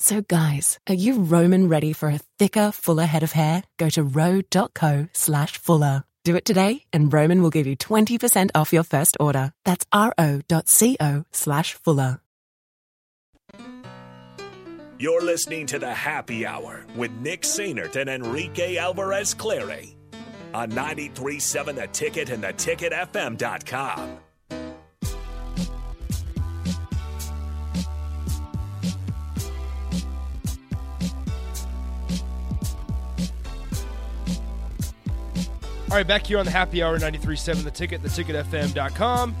So guys, are you Roman ready for a thicker, fuller head of hair? Go to ro.co/fuller. Do it today and Roman will give you 20% off your first order. That's ro.co/fuller. You're listening to The Happy Hour with Nick Sainert and Enrique Alvarez-Clary on 93.7 The Ticket and theticketfm.com. All right, back here on The Happy Hour, 93.7 The Ticket, theticketfm.com.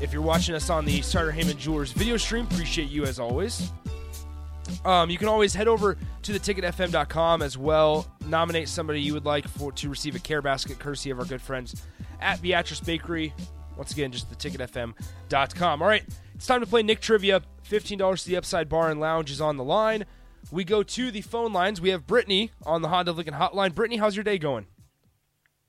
If you're watching us on the Sartor Heyman Jewelers video stream, appreciate you as always. You can always head over to theticketfm.com as well. Nominate somebody you would like to receive a care basket courtesy of our good friends at Beatrice Bakery. Once again, just theticketfm.com. All right, it's time to play Nick Trivia. $15 to the Upside Bar and Lounge is on the line. We go to the phone lines. We have Brittany on the Honda Looking Hotline. Brittany, how's your day going?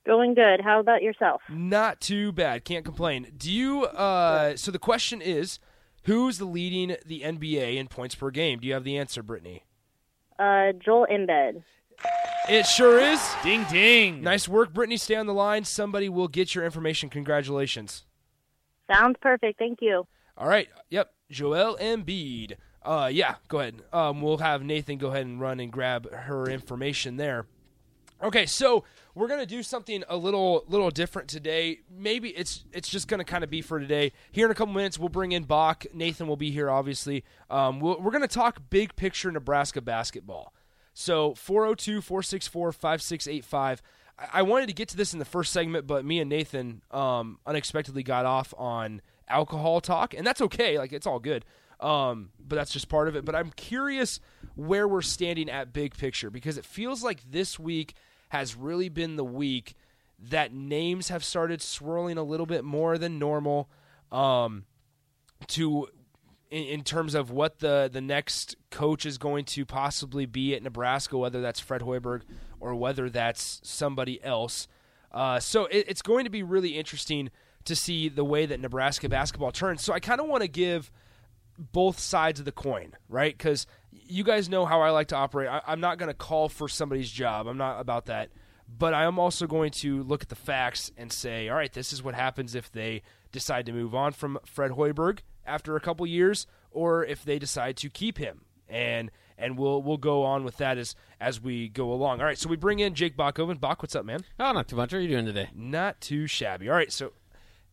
Going good. How about yourself? Not too bad. Can't complain. Do you? So the question is, who's leading the NBA in points per game? Do you have the answer, Brittany? Joel Embiid. It sure is. Ding, ding. Nice work, Brittany. Stay on the line. Somebody will get your information. Congratulations. Sounds perfect. Thank you. All right. Yep. Joel Embiid. Yeah, go ahead. We'll have Nathan go ahead and run and grab her information there. Okay, so we're going to do something a little different today. Maybe it's just going to kind of be for today. Here in a couple minutes, we'll bring in Bach. Nathan will be here, obviously. We're going to talk big picture Nebraska basketball. So 402-464-5685. I wanted to get to this in the first segment, but me and Nathan unexpectedly got off on alcohol talk, and that's okay. Like, it's all good. But that's just part of it. But I'm curious where we're standing at big picture because it feels like this week has really been the week that names have started swirling a little bit more than normal in terms of what the next coach is going to possibly be at Nebraska, whether that's Fred Hoiberg or whether that's somebody else. So it's going to be really interesting to see the way that Nebraska basketball turns. So I kind of want to give both sides of the coin, right? Because you guys know how I like to operate. I'm not going to call for somebody's job. I'm not about that. But I am also going to look at the facts and say, all right, this is what happens if they decide to move on from Fred Hoiberg after a couple years or if they decide to keep him. And we'll go on with that as we go along. All right, so we bring in Jake Bokovic. Bach, what's up, man? Oh, not too much. How are you doing today? Not too shabby. All right, so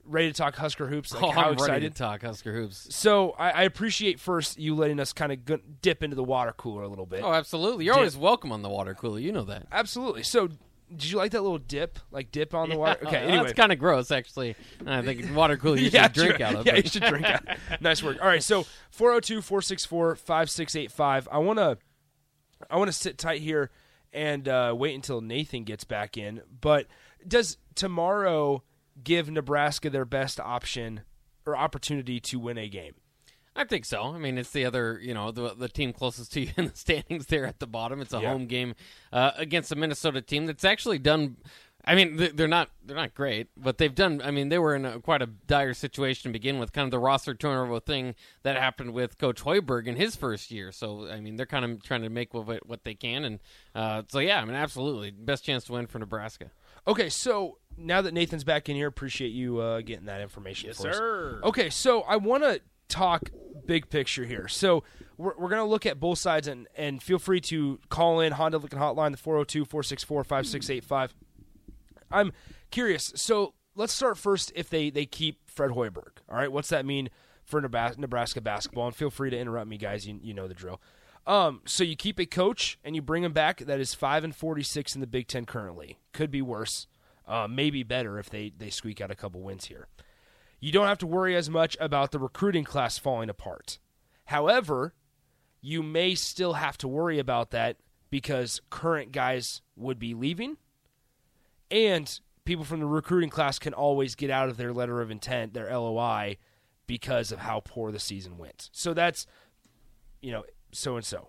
ready to talk Husker hoops. Like, how I'm excited. Ready to talk Husker hoops. So I appreciate first you letting us kind of dip into the water cooler a little bit. Oh, absolutely. You're always welcome on the water cooler. You know that. Absolutely. So did you like that little dip? Like dip on the water? Okay, anyway. That's kind of gross, actually. I think water cooler you should drink out of. Yeah, you should drink out. Nice work. All right, so 402-464-5685. I want to sit tight here and wait until Nathan gets back in. But does tomorrow give Nebraska their best option or opportunity to win a game? I think so. I mean, it's the other, the team closest to you in the standings there at the bottom. It's a home game against the Minnesota team that's actually done. I mean, they're not great, but they've done. I mean, they were in quite a dire situation to begin with, kind of the roster turnover thing that happened with Coach Hoiberg in his first year. So, I mean, they're kind of trying to make what they can. And absolutely. Best chance to win for Nebraska. Okay, so now that Nathan's back in here, appreciate you getting that information. Yes, sir. Okay, so I want to talk big picture here. So we're going to look at both sides, and feel free to call in Honda Looking Hotline, the 402-464-5685. I'm curious. So let's start first if they keep Fred Hoiberg. All right, what's that mean for Nebraska basketball. And feel free to interrupt me, guys. You know the drill. So you keep a coach and you bring him back. That is 5-46 in the Big Ten currently. Could be worse. Maybe better if they squeak out a couple wins here. You don't have to worry as much about the recruiting class falling apart. However, you may still have to worry about that because current guys would be leaving. And people from the recruiting class can always get out of their letter of intent, their LOI, because of how poor the season went. So that's, so-and-so.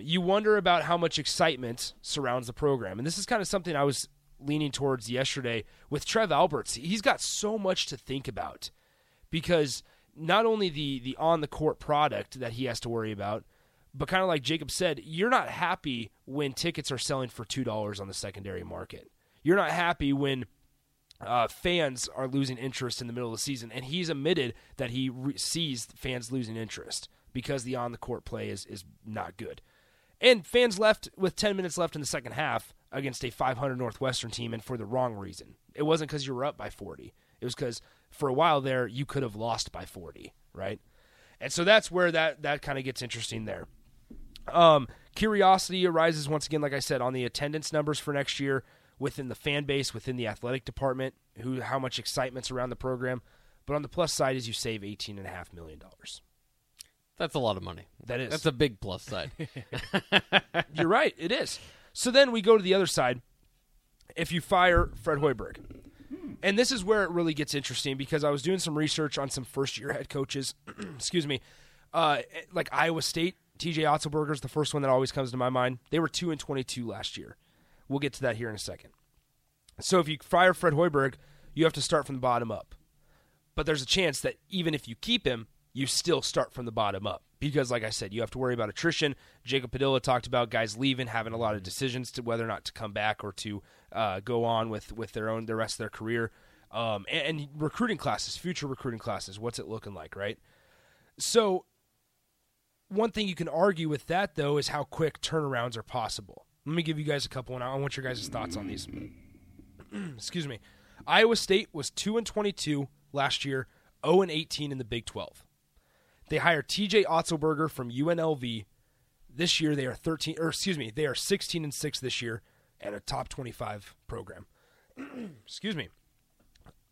You wonder about how much excitement surrounds the program. And this is kind of something I was leaning towards yesterday with Trev Alberts. He's got so much to think about because not only the on-the-court product that he has to worry about, but kind of like Jacob said, you're not happy when tickets are selling for $2 on the secondary market. You're not happy when fans are losing interest in the middle of the season. And he's admitted that he sees fans losing interest because the on-the-court play is not good. And fans left with 10 minutes left in the second half against a 500 Northwestern team, and for the wrong reason. It wasn't because you were up by 40. It was because for a while there, you could have lost by 40, right? And so that's where that kind of gets interesting there. Curiosity arises, once again, like I said, on the attendance numbers for next year within the fan base, within the athletic department, how much excitement's around the program. But on the plus side is you save $18.5 million. That's a lot of money. That is. That's a big plus side. You're right. It is. So then we go to the other side. If you fire Fred Hoiberg, and this is where it really gets interesting because I was doing some research on some first-year head coaches. Excuse me. Like Iowa State, T.J. Otzelberger is the first one that always comes to my mind. They were 2-22 last year. We'll get to that here in a second. So if you fire Fred Hoiberg, you have to start from the bottom up. But there's a chance that even if you keep him, you still start from the bottom up because, like I said, you have to worry about attrition. Jacob Padilla talked about guys leaving, having a lot of decisions to whether or not to come back or to go on with the rest of their career. And recruiting classes, future recruiting classes, what's it looking like, right? So one thing you can argue with that, though, is how quick turnarounds are possible. Let me give you guys a couple, and I want your guys' thoughts on these. Excuse me. Iowa State was 2-22 last year, 0-18 in the Big 12. They hired T.J. Otzelberger from UNLV. This year they are 16-6 this year and a top 25 program. Excuse me.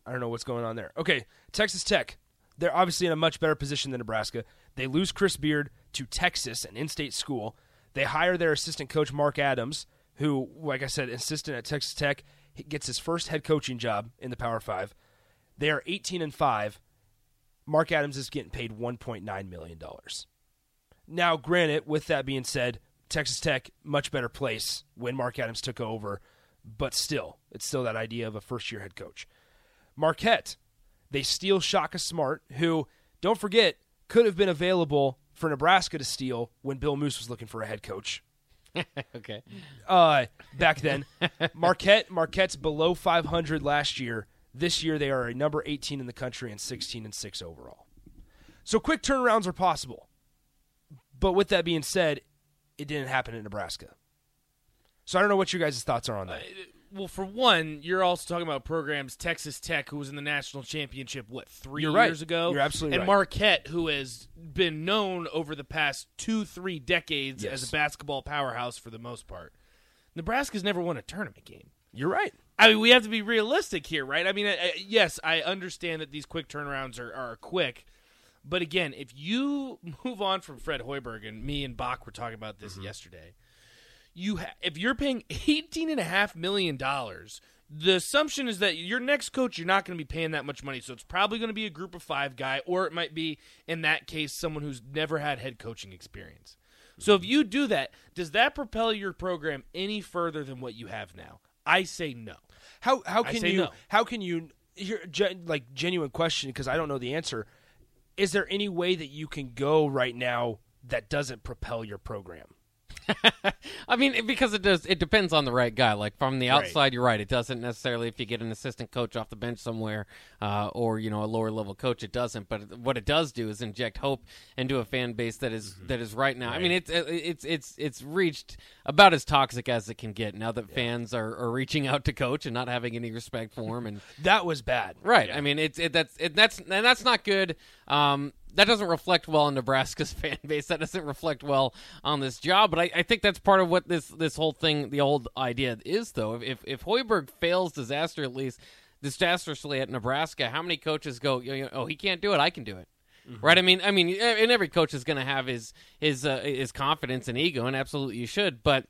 I don't know what's going on there. Okay, Texas Tech. They're obviously in a much better position than Nebraska. They lose Chris Beard to Texas, an in-state school. They hire their assistant coach, Mark Adams, who, like I said, assistant at Texas Tech, gets his first head coaching job in the Power 5. They are 18-5. Mark Adams is getting paid $1.9 million. Now, granted, with that being said, Texas Tech, much better place when Mark Adams took over, but still, it's still that idea of a first-year head coach. Marquette, they steal Shaka Smart, who, don't forget, could have been available for Nebraska to steal when Bill Moos was looking for a head coach. Okay. Back then. Marquette's below 500 last year. This year they are a number 18 in the country and 16-6 overall. So quick turnarounds are possible. But with that being said, it didn't happen in Nebraska. So I don't know what your guys' thoughts are on that. Well, for one, you're also talking about programs, Texas Tech, who was in the national championship, three years ago? You're absolutely right. And Marquette, who has been known over the past 2-3 decades as a basketball powerhouse for the most part. Nebraska's never won a tournament game. You're right. I mean, we have to be realistic here, right? I mean, yes, I understand that these quick turnarounds are quick. But again, if you move on from Fred Hoiberg, and me and Bach were talking about this yesterday, if you're paying $18.5 million, the assumption is that your next coach, you're not going to be paying that much money. So it's probably going to be a group of five guy, or it might be, in that case, someone who's never had head coaching experience. So if you do that, does that propel your program any further than what you have now? I say no. How can you, genuine question, because I don't know the answer. Is there any way that you can go right now that doesn't propel your program? I mean, because it does. It depends on the right guy. Like from the outside, right. You're right. It doesn't necessarily. If you get an assistant coach off the bench somewhere, or you know, a lower level coach, it doesn't. But what it does do is inject hope into a fan base that is mm-hmm. that is right now. Right. I mean, it's reached about as toxic as it can get now that fans are reaching out to coach and not having any respect for him. And that was bad, right? Yeah. I mean, that's not good. That doesn't reflect well on Nebraska's fan base. That doesn't reflect well on this job. But I think that's part of what this whole thing, the old idea is, though. If Hoiberg fails disastrously at Nebraska, how many coaches go, oh, he can't do it, I can do it. Mm-hmm. Right? I mean, and every coach is going to have his confidence and ego, and absolutely you should. But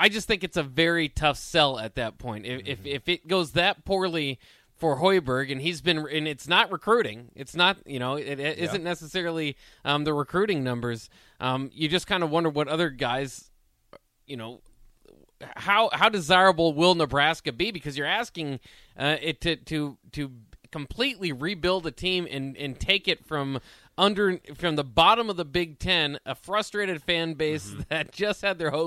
I just think it's a very tough sell at that point. Mm-hmm. If it goes that poorly for Hoiberg, and it's not recruiting. It's not, it isn't necessarily the recruiting numbers. You just kind of wonder what other guys, how desirable will Nebraska be? Because you're asking it to completely rebuild a team and take it from the bottom of the Big Ten, a frustrated fan base mm-hmm. that just had their hopes.